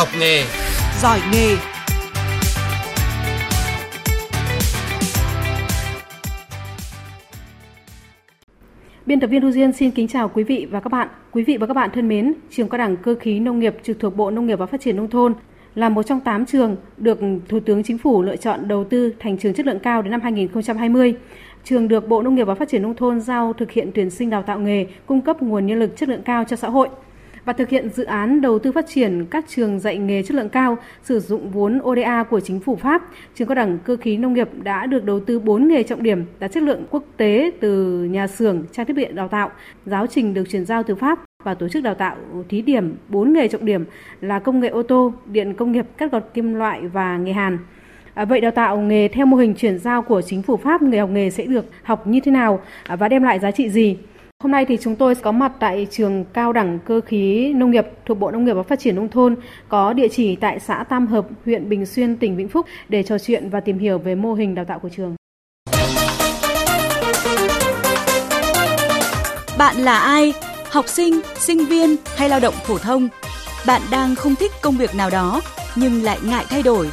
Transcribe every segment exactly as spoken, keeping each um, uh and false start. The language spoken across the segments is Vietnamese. học nghề, giỏi nghề. Biên tập viên Du Dien xin kính chào quý vị và các bạn. Quý vị và các bạn thân mến, trường Cao đẳng Cơ khí Nông nghiệp trực thuộc Bộ Nông nghiệp và Phát triển Nông thôn là một trong tám trường được Thủ tướng Chính phủ lựa chọn đầu tư thành trường chất lượng cao đến năm hai nghìn không trăm hai mươi. Trường được Bộ Nông nghiệp và Phát triển Nông thôn giao thực hiện tuyển sinh đào tạo nghề, cung cấp nguồn nhân lực chất lượng cao cho xã hội và thực hiện dự án đầu tư phát triển các trường dạy nghề chất lượng cao sử dụng vốn ô đê a của Chính phủ Pháp. Trường Cao đẳng Cơ khí Nông nghiệp đã được đầu tư bốn nghề trọng điểm đạt chất lượng quốc tế từ nhà xưởng, trang thiết bị đào tạo. Giáo trình được chuyển giao từ Pháp và tổ chức đào tạo thí điểm bốn nghề trọng điểm là công nghệ ô tô, điện công nghiệp, cắt gọt kim loại và nghề hàn. À, vậy đào tạo nghề theo mô hình chuyển giao của Chính phủ Pháp, người học nghề sẽ được học như thế nào và đem lại giá trị gì? Hôm nay thì chúng tôi có mặt tại trường Cao đẳng Cơ khí Nông nghiệp thuộc Bộ Nông nghiệp và Phát triển Nông thôn, có địa chỉ tại xã Tam Hợp, huyện Bình Xuyên, tỉnh Vĩnh Phúc để trò chuyện và tìm hiểu về mô hình đào tạo của trường. Bạn là ai? Học sinh, sinh viên hay lao động phổ thông? Bạn đang không thích công việc nào đó nhưng lại ngại thay đổi?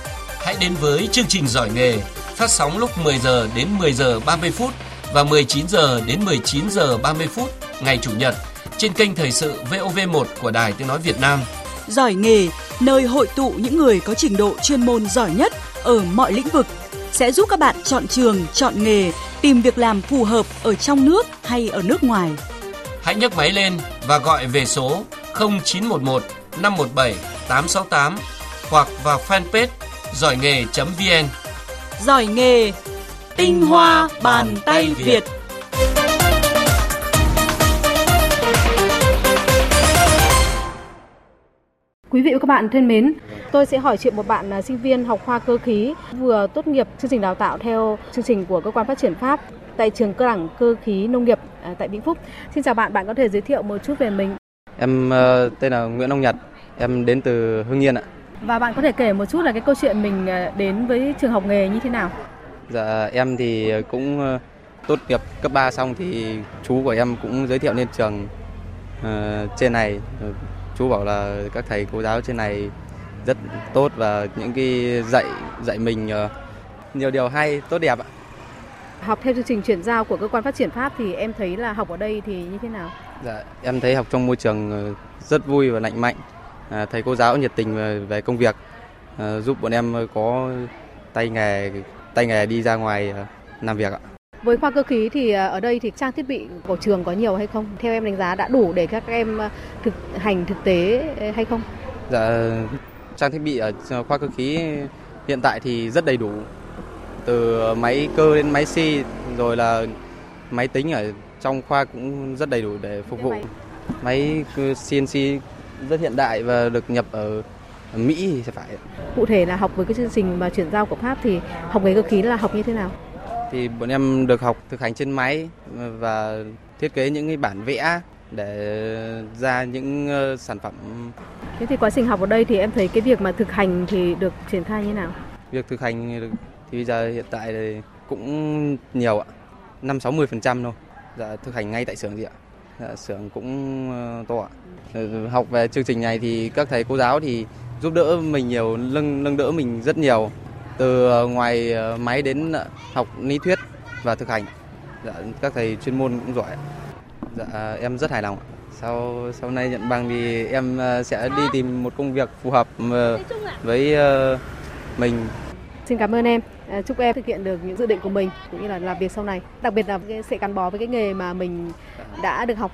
Hãy đến với chương trình Giỏi nghề, phát sóng lúc mười giờ đến mười giờ ba mươi phút và mười chín giờ đến mười chín giờ ba mươi phút ngày Chủ nhật trên kênh Thời sự vê o vê một của Đài Tiếng nói Việt Nam. Giỏi nghề, nơi hội tụ những người có trình độ chuyên môn giỏi nhất ở mọi lĩnh vực, sẽ giúp các bạn chọn trường, chọn nghề, tìm việc làm phù hợp ở trong nước hay ở nước ngoài. Hãy nhấc máy lên và gọi về số không chín một một năm một bảy tám sáu tám hoặc vào fanpage giỏi nghề.vn. Giỏi nghề, tinh hoa bàn tay Việt. Quý vị và các bạn thân mến, tôi sẽ hỏi chuyện một bạn sinh viên học khoa cơ khí vừa tốt nghiệp chương trình đào tạo theo chương trình của cơ quan phát triển Pháp tại trường Cao đẳng Cơ khí Nông nghiệp tại Vĩnh Phúc. Xin chào bạn, bạn có thể giới thiệu một chút về mình? Em tên là Nguyễn Âu Nhật, em đến từ Hương Yên ạ. Và bạn có thể kể một chút là cái câu chuyện mình đến với trường học nghề như thế nào? Dạ, em thì cũng tốt nghiệp cấp ba xong thì chú của em cũng giới thiệu lên trường uh, trên này. Chú bảo là các thầy cô giáo trên này rất tốt và những cái dạy dạy mình uh, nhiều điều hay, tốt đẹp ạ. Học theo chương trình chuyển giao của cơ quan phát triển Pháp thì em thấy là học ở đây thì như thế nào? Dạ, em thấy học trong môi trường rất vui và lành mạnh. À, thầy cô giáo nhiệt tình về, về công việc, à, giúp bọn em có tay nghề tay nghề đi ra ngoài à, làm việc ạ. Với khoa cơ khí thì ở đây thì trang thiết bị của trường có nhiều hay không? Theo em đánh giá đã đủ để các em thực hành thực tế hay không? Dạ, trang thiết bị ở khoa cơ khí hiện tại thì rất đầy đủ, từ máy cơ đến máy xi rồi là máy tính ở trong khoa cũng rất đầy đủ để phục vụ. Máy xê en xê rất hiện đại và được nhập ở Mỹ thì sẽ phải. Cụ thể là học với cái chương trình mà chuyển giao của Pháp thì học nghề cơ khí là học như thế nào? Thì bọn em được học thực hành trên máy và thiết kế những cái bản vẽ để ra những sản phẩm. Thế thì quá trình học ở đây thì em thấy cái việc mà thực hành thì được triển khai như thế nào? Việc thực hành thì bây giờ hiện tại thì cũng nhiều ạ, năm sáu mươi phần trăm thôi. Dạ, thực hành ngay tại xưởng gì ạ? Dạ, xưởng cũng to ạ. Học về chương trình này thì các thầy cô giáo thì giúp đỡ mình nhiều, nâng nâng đỡ mình rất nhiều, từ ngoài máy đến học lý thuyết và thực hành. Dạ, các thầy chuyên môn cũng giỏi. Dạ, em rất hài lòng. Sau sau này nhận bằng thì em sẽ đi tìm một công việc phù hợp với mình. Xin cảm ơn em. Chúc em thực hiện được những dự định của mình cũng như là làm việc sau này, đặc biệt là sẽ gắn bó với cái nghề mà mình đã được học.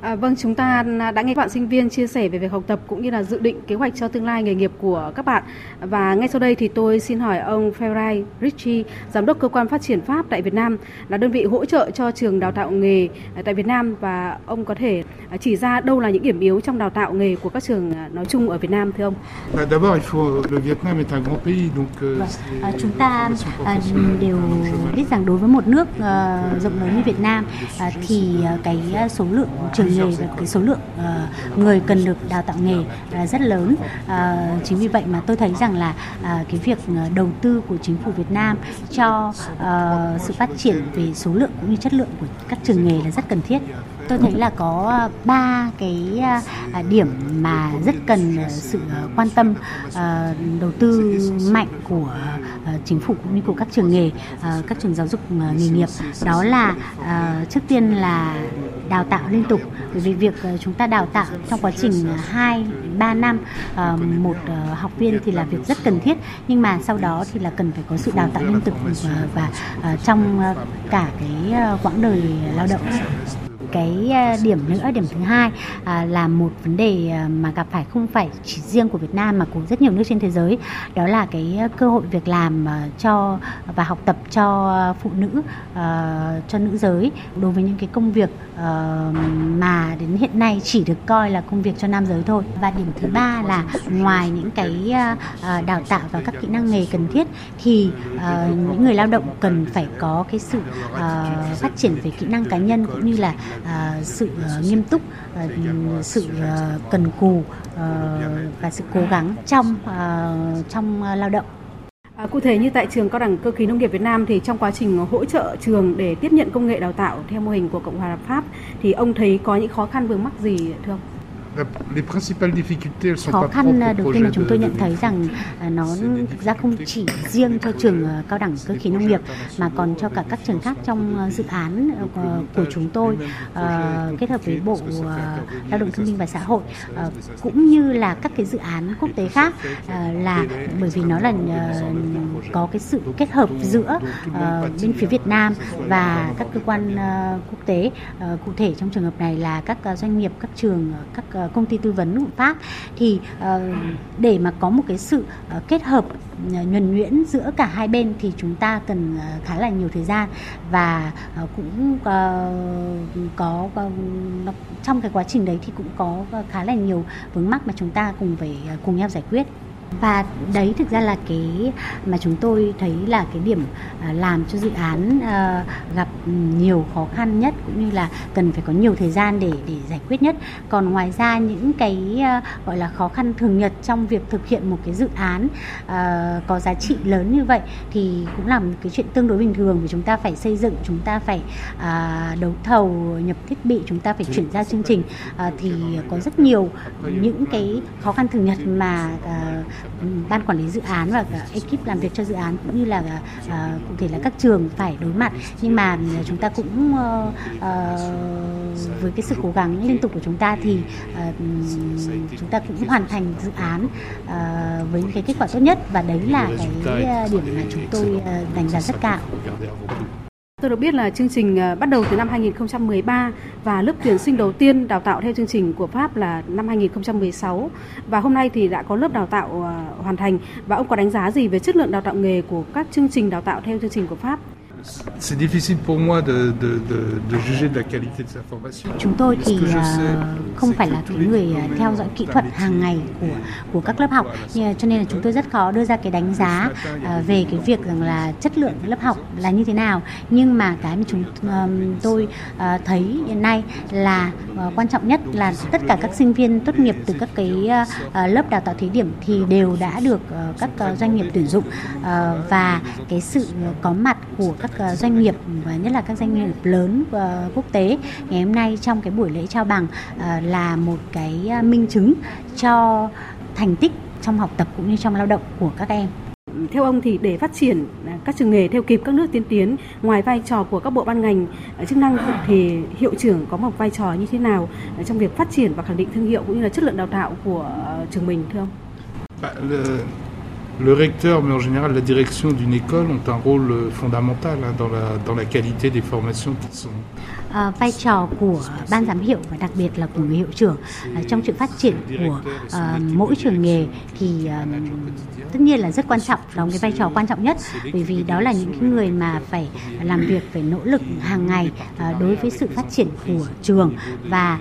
À, vâng, chúng ta đã nghe các bạn sinh viên chia sẻ về việc học tập cũng như là dự định kế hoạch cho tương lai nghề nghiệp của các bạn. Và ngay sau đây thì tôi xin hỏi ông Ferai Ritchie, Giám đốc Cơ quan Phát triển Pháp tại Việt Nam, là đơn vị hỗ trợ cho trường đào tạo nghề tại Việt Nam, và ông có thể chỉ ra đâu là những điểm yếu trong đào tạo nghề của các trường nói chung ở Việt Nam thưa ông? Vâng, chúng ta đều biết rằng đối với một nước rộng lớn như Việt Nam thì cái số lượng trường nghề và cái số lượng uh, người cần được đào tạo nghề uh, rất lớn. Uh, chính vì vậy mà tôi thấy rằng là uh, cái việc đầu tư của Chính phủ Việt Nam cho uh, sự phát triển về số lượng cũng như chất lượng của các trường nghề là rất cần thiết. tôi thấy là có ba cái điểm mà rất cần sự quan tâm đầu tư mạnh của chính phủ cũng như của các trường nghề, các trường giáo dục nghề nghiệp. Đó là trước tiên là đào tạo liên tục, bởi vì việc chúng ta đào tạo trong quá trình hai ba năm một học viên thì là việc rất cần thiết, nhưng mà sau đó thì là cần phải có sự đào tạo liên tục và trong cả cái quãng đời lao động. Cái điểm nữa, điểm thứ hai là một vấn đề mà gặp phải không phải chỉ riêng của Việt Nam mà của rất nhiều nước trên thế giới, đó là cái cơ hội việc làm cho và học tập cho phụ nữ, cho nữ giới đối với những cái công việc mà đến hiện nay chỉ được coi là công việc cho nam giới thôi. Và điểm thứ ba là ngoài những cái đào tạo và các kỹ năng nghề cần thiết thì những người lao động cần phải có cái sự phát triển về kỹ năng cá nhân cũng như là À, sự uh, nghiêm túc, uh, sự uh, cần cù uh, và sự cố gắng trong uh, trong uh, lao động. À, cụ thể như tại trường Cao đẳng Cơ khí Nông nghiệp Việt Nam thì trong quá trình hỗ trợ trường để tiếp nhận công nghệ đào tạo theo mô hình của Cộng hòa Pháp thì ông thấy có những khó khăn vướng mắc gì thưa ông? Khó khăn đầu tiên là chúng tôi nhận thấy rằng nó thực ra không chỉ riêng cho trường Cao đẳng Cơ khí Nông nghiệp mà còn cho cả các trường khác trong dự án của chúng tôi kết hợp với Bộ Lao động Thương binh và Xã hội cũng như là các cái dự án quốc tế khác, là bởi vì nó là có cái sự kết hợp giữa bên phía Việt Nam và các cơ quan quốc tế, cụ thể trong trường hợp này là các doanh nghiệp, các trường, các công ty tư vấn của Pháp, thì để mà có một cái sự kết hợp nhuần nhuyễn giữa cả hai bên thì chúng ta cần khá là nhiều thời gian và cũng có trong cái quá trình đấy thì cũng có khá là nhiều vướng mắc mà chúng ta cùng phải cùng nhau giải quyết. Và đấy thực ra là cái mà chúng tôi thấy là cái điểm làm cho dự án gặp nhiều khó khăn nhất cũng như là cần phải có nhiều thời gian để để giải quyết nhất. Còn ngoài ra những cái gọi là khó khăn thường nhật trong việc thực hiện một cái dự án có giá trị lớn như vậy thì cũng là một cái chuyện tương đối bình thường, vì chúng ta phải xây dựng, chúng ta phải đấu thầu, nhập thiết bị, chúng ta phải chuyển giao chương trình, thì có rất nhiều những cái khó khăn thường nhật mà ban quản lý dự án và ekip làm việc cho dự án cũng như là uh, cụ thể là các trường phải đối mặt. Nhưng mà chúng ta cũng uh, uh, với cái sự cố gắng liên tục của chúng ta thì uh, chúng ta cũng hoàn thành dự án uh, với cái kết quả tốt nhất, và đấy là cái điểm mà chúng tôi uh, đánh giá rất cao. Tôi được biết là chương trình bắt đầu từ năm hai nghìn không trăm mười ba và lớp tuyển sinh đầu tiên đào tạo theo chương trình của Pháp là năm hai nghìn không trăm mười sáu, và hôm nay thì đã có lớp đào tạo hoàn thành. Và ông có đánh giá gì về chất lượng đào tạo nghề của các chương trình đào tạo theo chương trình của Pháp? Chúng tôi thì không phải là cái người theo dõi kỹ thuật hàng ngày của của các lớp học, cho nên là chúng tôi rất khó đưa ra cái đánh giá về cái việc rằng là chất lượng lớp học là như thế nào. Nhưng mà cái mà chúng tôi thấy hiện nay là quan trọng nhất là tất cả các sinh viên tốt nghiệp từ các cái lớp đào tạo thí điểm thì đều đã được các doanh nghiệp tuyển dụng, và cái sự có mặt của các doanh nghiệp và nhất là các doanh nghiệp lớn quốc tế ngày hôm nay trong cái buổi lễ trao bằng là một cái minh chứng cho thành tích trong học tập cũng như trong lao động của các em. Theo ông thì để phát triển các trường nghề theo kịp các nước tiên tiến, ngoài vai trò của các bộ ban ngành chức năng thì hiệu trưởng có một vai trò như thế nào trong việc phát triển và khẳng định thương hiệu cũng như là chất lượng đào tạo của trường mình thưa ông? Le recteur, mais en général la direction d'une école, ont un rôle fondamental dans la, dans la qualité des formations qui sont. À, vai trò của ban giám hiệu và đặc biệt là của người hiệu trưởng à, trong sự phát triển của à, mỗi trường nghề thì à, tất nhiên là rất quan trọng, đóng cái vai trò quan trọng nhất, bởi vì đó là những người mà phải làm việc, phải nỗ lực hàng ngày à, đối với sự phát triển của trường. Và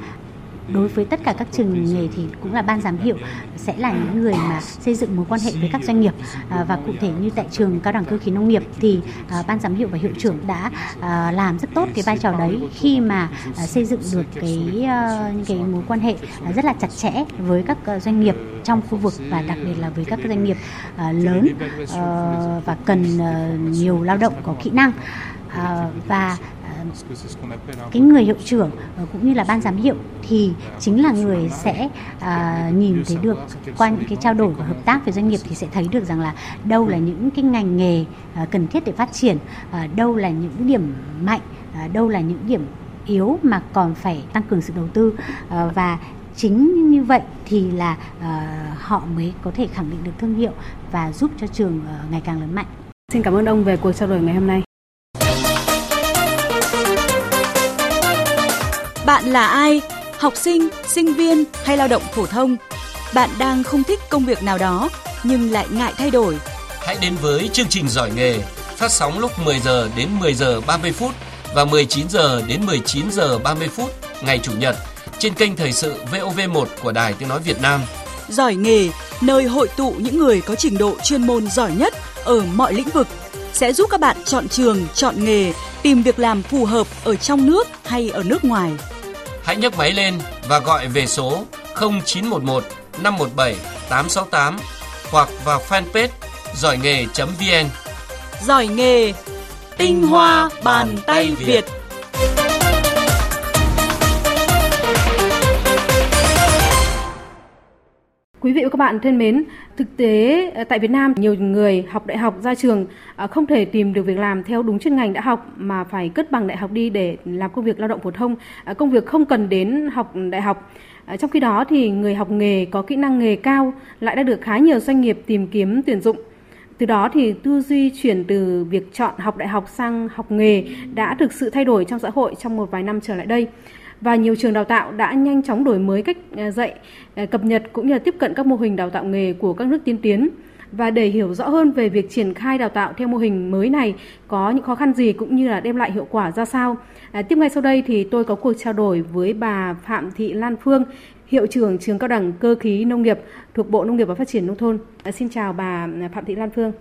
đối với tất cả các trường nghề thì cũng là ban giám hiệu sẽ là những người mà xây dựng mối quan hệ với các doanh nghiệp, và cụ thể như tại trường Cao đẳng Cơ khí Nông nghiệp thì ban giám hiệu và hiệu trưởng đã làm rất tốt cái vai trò đấy khi mà xây dựng được cái những cái mối quan hệ rất là chặt chẽ với các doanh nghiệp trong khu vực và đặc biệt là với các doanh nghiệp lớn và cần nhiều lao động có kỹ năng. Và cái người hiệu trưởng cũng như là ban giám hiệu thì chính là người sẽ uh, nhìn thấy được qua những cái trao đổi và hợp tác với doanh nghiệp thì sẽ thấy được rằng là đâu là những cái ngành nghề cần thiết để phát triển, đâu là những điểm mạnh, đâu là những điểm yếu mà còn phải tăng cường sự đầu tư, và chính như vậy thì là họ mới có thể khẳng định được thương hiệu và giúp cho trường ngày càng lớn mạnh. Xin cảm ơn ông về cuộc trao đổi ngày hôm nay. Bạn là ai? Học sinh, sinh viên hay lao động phổ thông? Bạn đang không thích công việc nào đó nhưng lại ngại thay đổi? Hãy đến với chương trình Giỏi nghề, phát sóng lúc mười giờ đến mười giờ ba mươi phút và mười chín giờ đến mười chín giờ ba mươi phút ngày Chủ nhật trên kênh Thời sự vê o vê một của Đài Tiếng nói Việt Nam. Giỏi nghề, nơi hội tụ những người có trình độ chuyên môn giỏi nhất ở mọi lĩnh vực, sẽ giúp các bạn chọn trường, chọn nghề, tìm việc làm phù hợp ở trong nước hay ở nước ngoài. Hãy nhấc máy lên và gọi về số không chín một một năm một bảy tám sáu tám hoặc vào fanpage giỏi nghề.vn. Giỏi nghề, tinh hoa bàn tay Việt. Quý vị và các bạn thân mến, thực tế tại Việt Nam nhiều người học đại học ra trường không thể tìm được việc làm theo đúng chuyên ngành đã học mà phải cất bằng đại học đi để làm công việc lao động phổ thông, công việc không cần đến học đại học. Trong khi đó thì người học nghề có kỹ năng nghề cao lại đã được khá nhiều doanh nghiệp tìm kiếm tuyển dụng. Từ đó thì tư duy chuyển từ việc chọn học đại học sang học nghề đã thực sự thay đổi trong xã hội trong một vài năm trở lại đây. Và nhiều trường đào tạo đã nhanh chóng đổi mới cách dạy, cập nhật cũng như là tiếp cận các mô hình đào tạo nghề của các nước tiên tiến. Và để hiểu rõ hơn về việc triển khai đào tạo theo mô hình mới này có những khó khăn gì cũng như là đem lại hiệu quả ra sao, à, tiếp ngay sau đây thì tôi có cuộc trao đổi với bà Phạm Thị Lan Phương, hiệu trưởng trường Cao đẳng Cơ khí Nông nghiệp thuộc Bộ Nông nghiệp và Phát triển Nông thôn. À, xin chào bà Phạm Thị Lan Phương.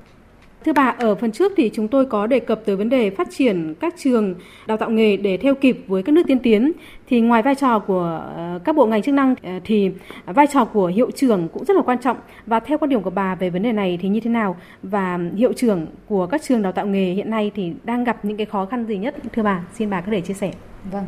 Thưa bà, ở phần trước thì chúng tôi có đề cập tới vấn đề phát triển các trường đào tạo nghề để theo kịp với các nước tiên tiến. Thì ngoài vai trò của các bộ ngành chức năng thì vai trò của hiệu trưởng cũng rất là quan trọng. Và theo quan điểm của bà về vấn đề này thì như thế nào? Và hiệu trưởng của các trường đào tạo nghề hiện nay thì đang gặp những cái khó khăn gì nhất? Thưa bà, xin bà có thể chia sẻ. Vâng,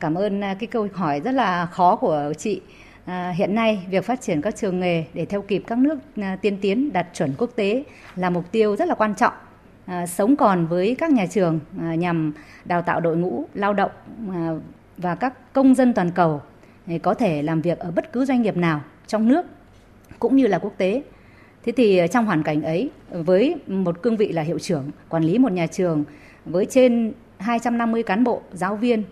cảm ơn cái câu hỏi rất là khó của chị. À, hiện nay, việc phát triển các trường nghề để theo kịp các nước à, tiên tiến đạt chuẩn quốc tế là mục tiêu rất là quan trọng. À, sống còn với các nhà trường à, nhằm đào tạo đội ngũ lao động à, và các công dân toàn cầu để có thể làm việc ở bất cứ doanh nghiệp nào trong nước cũng như là quốc tế. Thế thì trong hoàn cảnh ấy, với một cương vị là hiệu trưởng, quản lý một nhà trường với trên hai trăm năm mươi cán bộ, giáo viên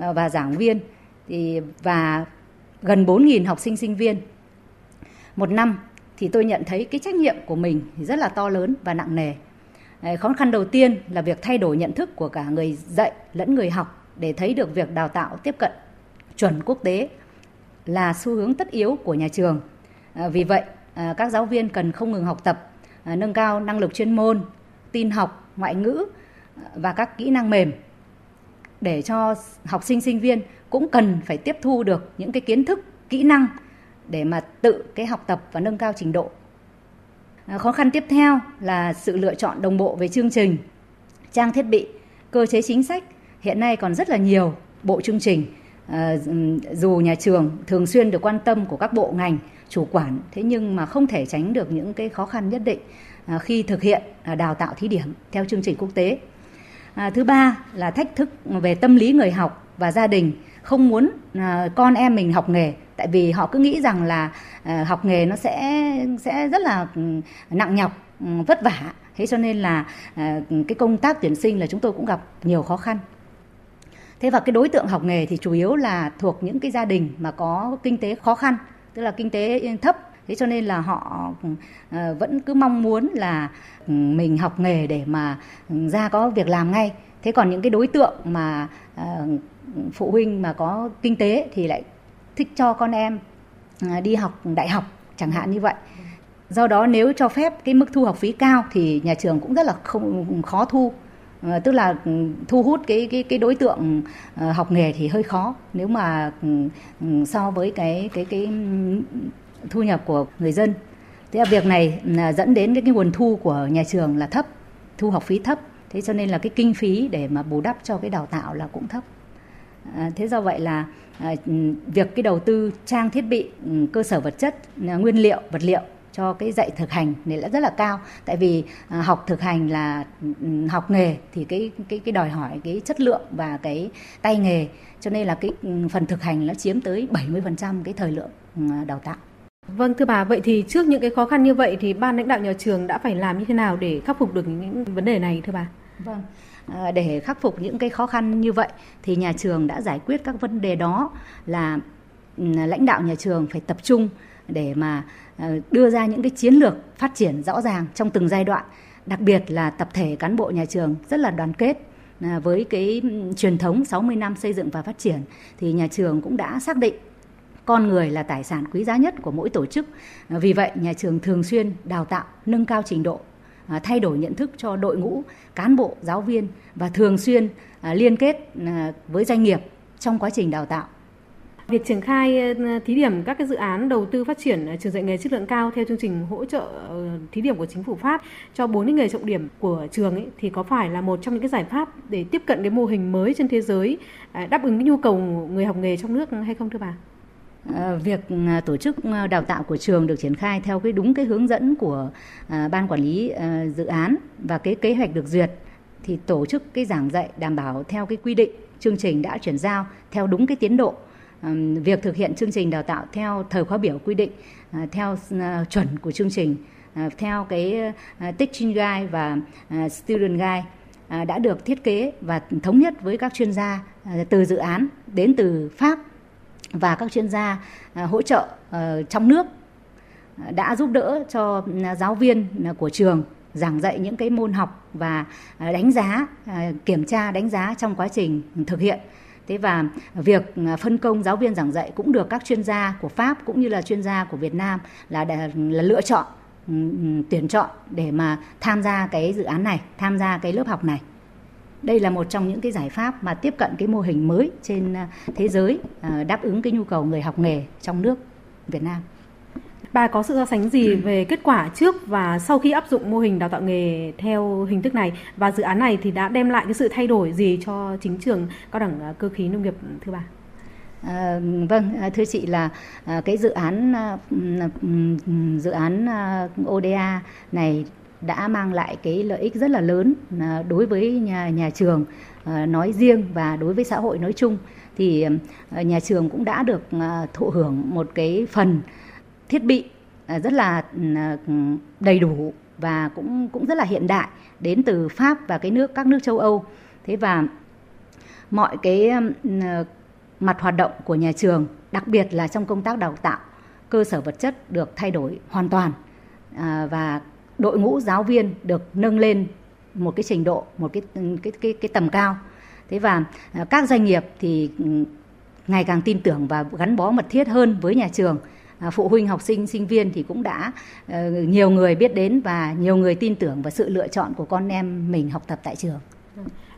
à, và giảng viên thì, và gần bốn nghìn học sinh sinh viên một năm thì tôi nhận thấy cái trách nhiệm của mình rất là to lớn và nặng nề. Khó khăn đầu tiên là việc thay đổi nhận thức của cả người dạy lẫn người học để thấy được việc đào tạo tiếp cận chuẩn quốc tế là xu hướng tất yếu của nhà trường. Vì vậy, các giáo viên cần không ngừng học tập, nâng cao năng lực chuyên môn, tin học, ngoại ngữ và các kỹ năng mềm để cho học sinh sinh viên cũng cần phải tiếp thu được những cái kiến thức, kỹ năng để mà tự cái học tập và nâng cao trình độ. À, khó khăn tiếp theo là sự lựa chọn đồng bộ về chương trình, trang thiết bị, cơ chế chính sách. Hiện nay còn rất là nhiều bộ chương trình, à, dù nhà trường thường xuyên được quan tâm của các bộ ngành, chủ quản, thế nhưng mà không thể tránh được những cái khó khăn nhất định à, khi thực hiện à, đào tạo thí điểm theo chương trình quốc tế. À, thứ ba là thách thức về tâm lý người học và gia đình không muốn à, con em mình học nghề, tại vì họ cứ nghĩ rằng là à, học nghề nó sẽ sẽ rất là nặng nhọc, vất vả. Thế cho nên là à, cái công tác tuyển sinh là chúng tôi cũng gặp nhiều khó khăn. Thế và cái đối tượng học nghề thì chủ yếu là thuộc những cái gia đình mà có kinh tế khó khăn, tức là kinh tế thấp. Thế cho nên là họ à, vẫn cứ mong muốn là mình học nghề để mà ra có việc làm ngay. Thế còn những cái đối tượng mà à, phụ huynh mà có kinh tế thì lại thích cho con em đi học đại học chẳng hạn như vậy. Do đó nếu cho phép cái mức thu học phí cao thì nhà trường cũng rất là không, khó thu, à, tức là thu hút cái cái cái đối tượng học nghề thì hơi khó nếu mà so với cái cái cái thu nhập của người dân. Thế là việc này là dẫn đến cái nguồn thu của nhà trường là thấp, thu học phí thấp. Thế cho nên là cái kinh phí để mà bù đắp cho cái đào tạo là cũng thấp. À, thế do vậy là à, việc cái đầu tư trang thiết bị, cơ sở vật chất, nguyên liệu, vật liệu cho cái dạy thực hành này là rất là cao. Tại vì à, học thực hành là học nghề thì cái cái cái đòi hỏi cái chất lượng và cái tay nghề, cho nên là cái phần thực hành nó chiếm tới bảy mươi phần trăm cái thời lượng đào tạo. Vâng, thưa bà, vậy thì trước những cái khó khăn như vậy thì ban lãnh đạo nhà trường đã phải làm như thế nào để khắc phục được những vấn đề này thưa bà? Vâng, để khắc phục những cái khó khăn như vậy thì nhà trường đã giải quyết các vấn đề đó là lãnh đạo nhà trường phải tập trung để mà đưa ra những cái chiến lược phát triển rõ ràng trong từng giai đoạn, đặc biệt là tập thể cán bộ nhà trường rất là đoàn kết. Với cái truyền thống sáu mươi năm xây dựng và phát triển thì nhà trường cũng đã xác định con người là tài sản quý giá nhất của mỗi tổ chức. Vì vậy, nhà trường thường xuyên đào tạo, nâng cao trình độ, thay đổi nhận thức cho đội ngũ, cán bộ, giáo viên và thường xuyên liên kết với doanh nghiệp trong quá trình đào tạo. Việc triển khai thí điểm các cái dự án đầu tư phát triển trường dạy nghề chất lượng cao theo chương trình hỗ trợ thí điểm của chính phủ Pháp cho bốn cái nghề trọng điểm của trường ấy, thì có phải là một trong những cái giải pháp để tiếp cận cái mô hình mới trên thế giới, đáp ứng cái nhu cầu người học nghề trong nước hay không thưa bà? Việc tổ chức đào tạo của trường được triển khai theo cái đúng cái hướng dẫn của ban quản lý dự án và cái kế hoạch được duyệt, thì tổ chức cái giảng dạy đảm bảo theo cái quy định chương trình đã chuyển giao theo đúng cái tiến độ. Việc thực hiện chương trình đào tạo theo thời khóa biểu quy định, theo chuẩn của chương trình, theo cái teaching guide và student guide đã được thiết kế và thống nhất với các chuyên gia từ dự án đến từ Pháp và các chuyên gia hỗ trợ trong nước, đã giúp đỡ cho giáo viên của trường giảng dạy những cái môn học và đánh giá, kiểm tra đánh giá trong quá trình thực hiện. Thế và việc phân công giáo viên giảng dạy cũng được các chuyên gia của Pháp cũng như là chuyên gia của Việt Nam là, là lựa chọn, tuyển chọn để mà tham gia cái dự án này, tham gia cái lớp học này. Đây là một trong những cái giải pháp mà tiếp cận cái mô hình mới trên thế giới, đáp ứng cái nhu cầu người học nghề trong nước Việt Nam. Bà có sự so sánh gì về kết quả trước và sau khi áp dụng mô hình đào tạo nghề theo hình thức này, và dự án này thì đã đem lại cái sự thay đổi gì cho chính trường Cao đẳng Cơ khí Nông nghiệp thưa bà? À, vâng, thưa chị, là cái dự án dự án ô đê a này đã mang lại cái lợi ích rất là lớn đối với nhà, nhà trường nói riêng và đối với xã hội nói chung. Thì nhà trường cũng đã được thụ hưởng một cái phần thiết bị rất là đầy đủ và cũng cũng rất là hiện đại đến từ Pháp và cái nước các nước châu Âu. Thế và mọi cái mặt hoạt động của nhà trường, đặc biệt là trong công tác đào tạo, cơ sở vật chất được thay đổi hoàn toàn và đội ngũ giáo viên được nâng lên một cái trình độ, một cái cái cái, cái tầm cao. Thế và các doanh nghiệp thì ngày càng tin tưởng và gắn bó mật thiết hơn với nhà trường. Phụ huynh, học sinh, sinh viên thì cũng đã uh, nhiều người biết đến và nhiều người tin tưởng vào sự lựa chọn của con em mình học tập tại trường.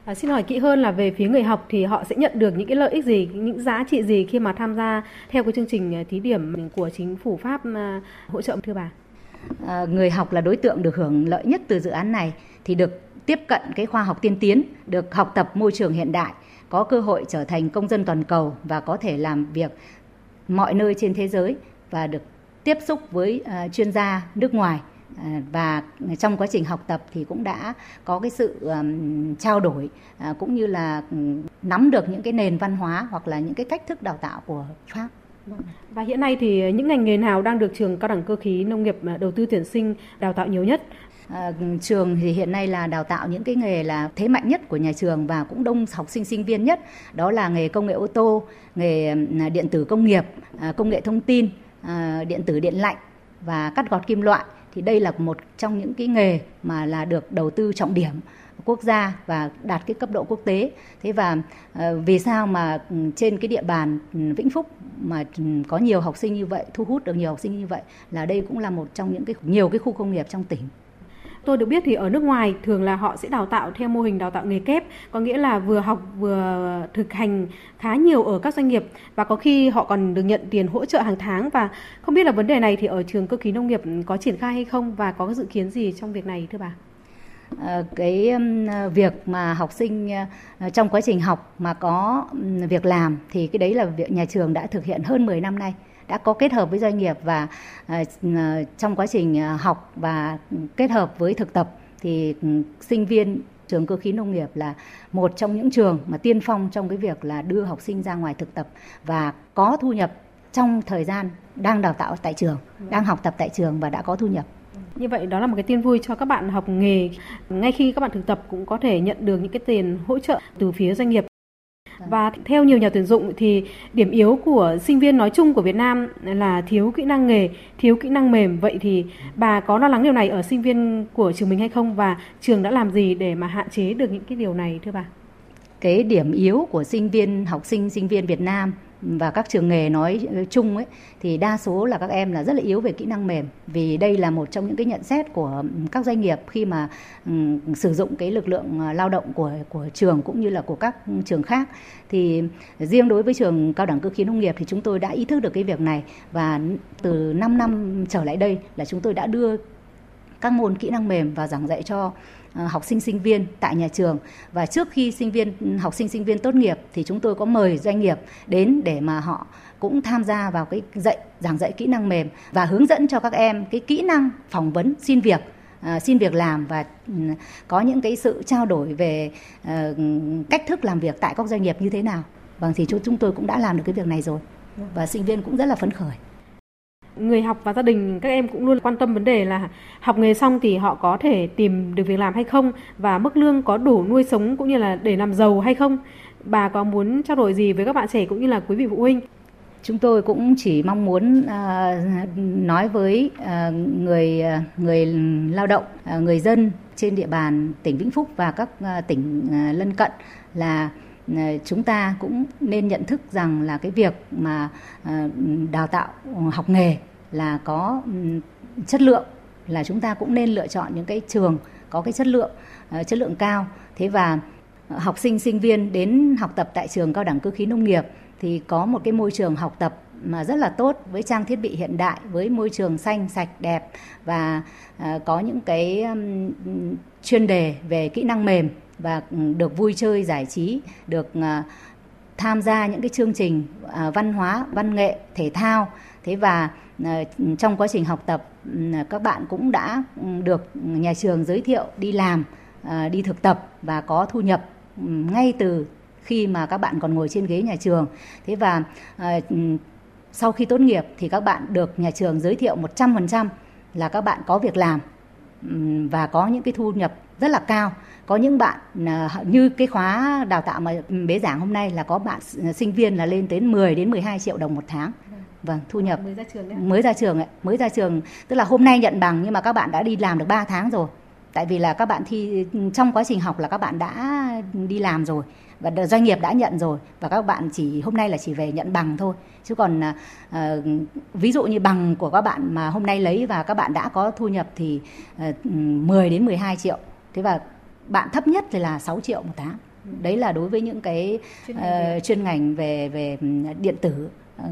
À, xin hỏi kỹ hơn là về phía người học thì họ sẽ nhận được những cái lợi ích gì, những giá trị gì khi mà tham gia theo cái chương trình thí điểm của chính phủ Pháp uh, hỗ trợ thưa bà? À, người học là đối tượng được hưởng lợi nhất từ dự án này, thì được tiếp cận cái khoa học tiên tiến, được học tập môi trường hiện đại, có cơ hội trở thành công dân toàn cầu và có thể làm việc mọi nơi trên thế giới, và được tiếp xúc với uh, chuyên gia nước ngoài, uh, và trong quá trình học tập thì cũng đã có cái sự um, trao đổi uh, cũng như là um, nắm được những cái nền văn hóa hoặc là những cái cách thức đào tạo của Pháp. Và hiện nay thì những ngành nghề nào đang được trường Cao đẳng Cơ khí Nông nghiệp đầu tư tuyển sinh đào tạo nhiều nhất? À, trường thì hiện nay là đào tạo những cái nghề là thế mạnh nhất của nhà trường và cũng đông học sinh sinh viên nhất, đó là nghề công nghệ ô tô, nghề điện tử công nghiệp, công nghệ thông tin, điện tử điện lạnh và cắt gọt kim loại. Thì đây là một trong những cái nghề mà là được đầu tư trọng điểm quốc gia và đạt cái cấp độ quốc tế. Thế và vì sao mà trên cái địa bàn Vĩnh Phúc mà có nhiều học sinh như vậy, thu hút được nhiều học sinh như vậy, là đây cũng là một trong những cái nhiều cái khu công nghiệp trong tỉnh. Tôi được biết thì ở nước ngoài thường là họ sẽ đào tạo theo mô hình đào tạo nghề kép, có nghĩa là vừa học vừa thực hành khá nhiều ở các doanh nghiệp, và có khi họ còn được nhận tiền hỗ trợ hàng tháng. Và không biết là vấn đề này thì ở trường Cơ khí Nông nghiệp có triển khai hay không, và có dự kiến gì trong việc này thưa bà? cái việc mà học sinh trong quá trình học mà có việc làm thì cái đấy là việc nhà trường đã thực hiện hơn mười năm nay, đã có kết hợp với doanh nghiệp và trong quá trình học và kết hợp với thực tập thì sinh viên trường cơ khí nông nghiệp là một trong những trường mà tiên phong trong cái việc là đưa học sinh ra ngoài thực tập và có thu nhập trong thời gian đang đào tạo tại trường, đang học tập tại trường và đã có thu nhập. Như vậy đó là một cái tin vui cho các bạn học nghề. Ngay khi các bạn thực tập cũng có thể nhận được những cái tiền hỗ trợ từ phía doanh nghiệp. Và theo nhiều nhà tuyển dụng thì điểm yếu của sinh viên nói chung của Việt Nam là thiếu kỹ năng nghề, thiếu kỹ năng mềm. Vậy thì bà có lo lắng điều này ở sinh viên của trường mình hay không? Và trường đã làm gì để mà hạn chế được những cái điều này thưa bà? Cái điểm yếu của sinh viên, học sinh, sinh viên Việt Nam và các trường nghề nói chung ấy thì đa số là các em là rất là yếu về kỹ năng mềm, vì đây là một trong những cái nhận xét của các doanh nghiệp khi mà um, sử dụng cái lực lượng lao động của của trường cũng như là của các trường khác. Thì riêng đối với trường Cao đẳng Cơ khí Nông nghiệp thì chúng tôi đã ý thức được cái việc này và từ năm năm trở lại đây là chúng tôi đã đưa các môn kỹ năng mềm vào giảng dạy cho học sinh sinh viên tại nhà trường. Và trước khi sinh viên học sinh sinh viên tốt nghiệp thì chúng tôi có mời doanh nghiệp đến để mà họ cũng tham gia vào cái dạy giảng dạy kỹ năng mềm và hướng dẫn cho các em cái kỹ năng phỏng vấn xin việc, xin việc làm và có những cái sự trao đổi về cách thức làm việc tại các doanh nghiệp như thế nào. Vâng, thì chúng tôi cũng đã làm được cái việc này rồi và sinh viên cũng rất là phấn khởi. Người học và gia đình các em cũng luôn quan tâm vấn đề là học nghề xong thì họ có thể tìm được việc làm hay không và mức lương có đủ nuôi sống cũng như là để làm giàu hay không. Bà có muốn trao đổi gì với các bạn trẻ cũng như là quý vị phụ huynh? Chúng tôi cũng chỉ mong muốn nói với người người lao động, người dân trên địa bàn tỉnh Vĩnh Phúc và các tỉnh lân cận là chúng ta cũng nên nhận thức rằng là cái việc mà đào tạo học nghề là có chất lượng, là chúng ta cũng nên lựa chọn những cái trường có cái chất lượng, chất lượng cao. Thế và học sinh sinh viên đến học tập tại trường Cao đẳng Cơ khí Nông nghiệp thì có một cái môi trường học tập mà rất là tốt, với trang thiết bị hiện đại, với môi trường xanh, sạch, đẹp và có những cái chuyên đề về kỹ năng mềm và được vui chơi giải trí, được tham gia những cái chương trình văn hóa, văn nghệ, thể thao. Thế và trong quá trình học tập các bạn cũng đã được nhà trường giới thiệu đi làm, đi thực tập và có thu nhập ngay từ khi mà các bạn còn ngồi trên ghế nhà trường. Thế và sau khi tốt nghiệp thì các bạn được nhà trường giới thiệu một trăm phần trăm là các bạn có việc làm và có những cái thu nhập rất là cao. Có những bạn như cái khóa đào tạo mà bế giảng hôm nay là có bạn sinh viên là lên đến mười đến mười hai triệu đồng một tháng. Vâng, thu nhập mới ra trường đấy. Mới ra trường ấy, mới ra trường tức là hôm nay nhận bằng nhưng mà các bạn đã đi làm được ba tháng rồi. Tại vì là các bạn thi trong quá trình học là các bạn đã đi làm rồi và doanh nghiệp đã nhận rồi và các bạn chỉ hôm nay là chỉ về nhận bằng thôi. Chứ còn uh, ví dụ như bằng của các bạn mà hôm nay lấy và các bạn đã có thu nhập thì uh, mười đến mười hai triệu. Thế và bạn thấp nhất thì là sáu triệu một tháng. Đấy là đối với những cái chuyên ngành, uh, chuyên ngành về về điện tử, uh,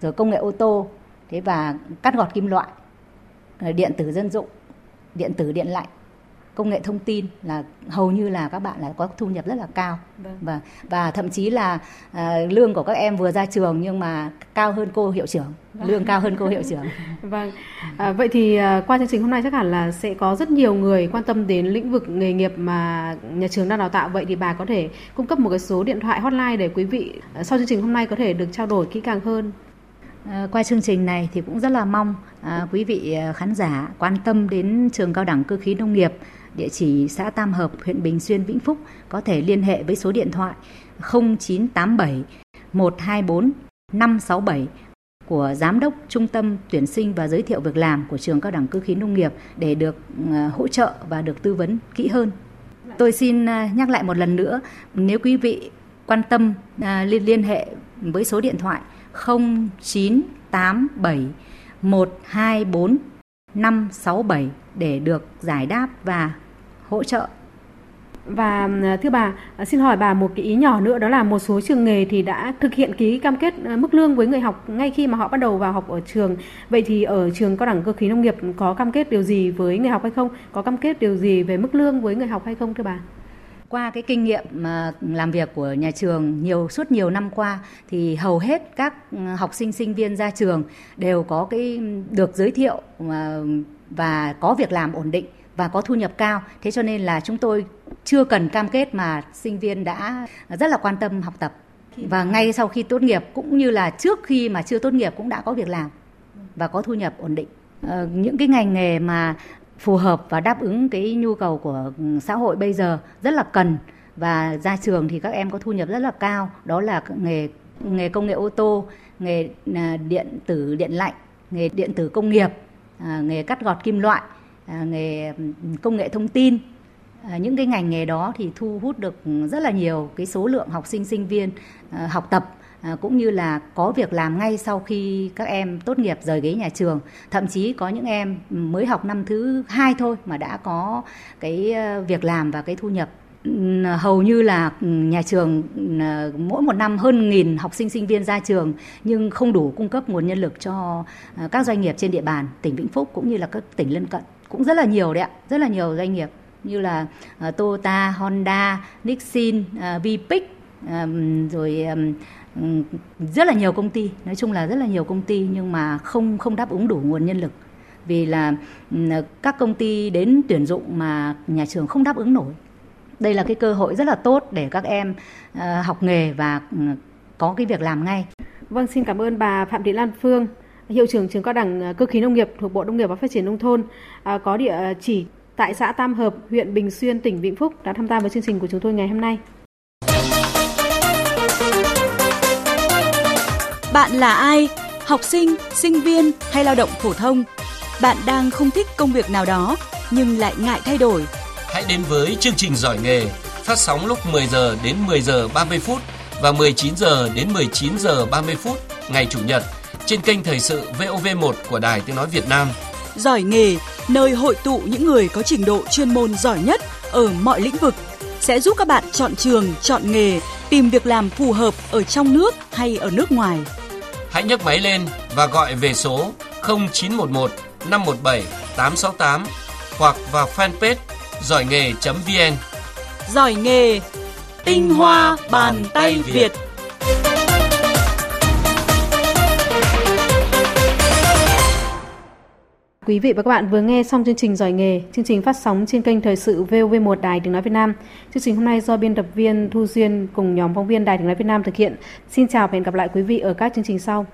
rồi công nghệ ô tô, thế và cắt gọt kim loại, uh, điện tử dân dụng, điện tử điện lạnh, công nghệ thông tin là hầu như là các bạn là có thu nhập rất là cao. Vâng. và và thậm chí là uh, lương của các em vừa ra trường nhưng mà cao hơn cô hiệu trưởng, vâng. lương cao hơn cô hiệu trưởng. Vâng. À, vậy thì uh, qua chương trình hôm nay chắc hẳn là sẽ có rất nhiều người quan tâm đến lĩnh vực nghề nghiệp mà nhà trường đang đào tạo. Vậy thì bà có thể cung cấp một cái số điện thoại hotline để quý vị uh, sau chương trình hôm nay có thể được trao đổi kỹ càng hơn. Qua chương trình này thì cũng rất là mong à, quý vị khán giả quan tâm đến trường Cao đẳng Cơ khí Nông nghiệp, địa chỉ xã Tam Hợp, huyện Bình Xuyên, Vĩnh Phúc có thể liên hệ với số điện thoại không chín tám bảy một hai bốn năm sáu bảy của Giám đốc Trung tâm Tuyển sinh và Giới thiệu việc làm của trường Cao đẳng Cơ khí Nông nghiệp để được à, hỗ trợ và được tư vấn kỹ hơn. Tôi xin à, nhắc lại một lần nữa, nếu quý vị quan tâm à, liên, liên hệ với số điện thoại không chín tám bảy một hai bốn năm sáu bảy để được giải đáp và hỗ trợ. Và thưa bà, xin hỏi bà một cái ý nhỏ nữa, đó là một số trường nghề thì đã thực hiện ký cam kết mức lương với người học ngay khi mà họ bắt đầu vào học ở trường. Vậy thì ở trường Cao đẳng Cơ khí Nông nghiệp có cam kết điều gì với người học hay không? Có cam kết điều gì về mức lương với người học hay không thưa bà? Qua cái kinh nghiệm mà làm việc của nhà trường nhiều suốt nhiều năm qua thì hầu hết các học sinh sinh viên ra trường đều có cái được giới thiệu và có việc làm ổn định và có thu nhập cao. Thế cho nên là chúng tôi chưa cần cam kết mà sinh viên đã rất là quan tâm học tập. Và ngay sau khi tốt nghiệp cũng như là trước khi mà chưa tốt nghiệp cũng đã có việc làm và có thu nhập ổn định. Ờ, những cái ngành nghề mà phù hợp và đáp ứng cái nhu cầu của xã hội bây giờ rất là cần. Và ra trường thì các em có thu nhập rất là cao. Đó là nghề, nghề công nghệ ô tô, nghề điện tử điện lạnh, nghề điện tử công nghiệp, nghề cắt gọt kim loại, nghề công nghệ thông tin. Những cái ngành nghề đó thì thu hút được rất là nhiều cái số lượng học sinh sinh viên học tập cũng như là có việc làm ngay sau khi các em tốt nghiệp rời ghế nhà trường. Thậm chí có những em mới học năm thứ hai thôi mà đã có cái việc làm và cái thu nhập. Hầu như là nhà trường mỗi một năm hơn nghìn học sinh sinh viên ra trường nhưng không đủ cung cấp nguồn nhân lực cho các doanh nghiệp trên địa bàn tỉnh Vĩnh Phúc cũng như là các tỉnh lân cận. Cũng rất là nhiều đấy ạ, rất là nhiều doanh nghiệp như là uh, Toyota, Honda, Nissin, uh, Vpic, um, rồi um, rất là nhiều công ty. Nói chung là rất là nhiều công ty nhưng mà không không đáp ứng đủ nguồn nhân lực vì là um, các công ty đến tuyển dụng mà nhà trường không đáp ứng nổi. Đây là cái cơ hội rất là tốt để các em uh, học nghề và uh, có cái việc làm ngay. Vâng, xin cảm ơn bà Phạm Thị Lan Phương, hiệu trưởng trường Cao đẳng Cơ khí Nông nghiệp thuộc Bộ Nông nghiệp và Phát triển Nông thôn, uh, có địa chỉ tại xã Tam Hợp, huyện Bình Xuyên, tỉnh Vĩnh Phúc đã tham gia với chương trình của chúng tôi ngày hôm nay. Bạn là ai? Học sinh, sinh viên hay lao động phổ thông? Bạn đang không thích công việc nào đó nhưng lại ngại thay đổi? Hãy đến với chương trình Giỏi nghề, phát sóng lúc mười giờ đến mười giờ ba mươi phút và mười chín giờ đến mười chín giờ ba mươi phút ngày Chủ nhật trên kênh Thời sự vê o vê một của Đài Tiếng nói Việt Nam. Giỏi nghề, nơi hội tụ những người có trình độ chuyên môn giỏi nhất ở mọi lĩnh vực, sẽ giúp các bạn chọn trường, chọn nghề, tìm việc làm phù hợp ở trong nước hay ở nước ngoài. Hãy nhấc máy lên và gọi về số không chín một một năm một bảy tám sáu tám hoặc vào fanpage giỏi nghề.vn. Giỏi nghề, tinh hoa bàn tay Việt. Quý vị và các bạn vừa nghe xong chương trình Giỏi nghề, chương trình phát sóng trên kênh Thời sự vê o vê một Đài Tiếng nói Việt Nam. Chương trình hôm nay do biên tập viên Thu Duyên cùng nhóm phóng viên Đài Tiếng nói Việt Nam thực hiện. Xin chào và hẹn gặp lại quý vị ở các chương trình sau.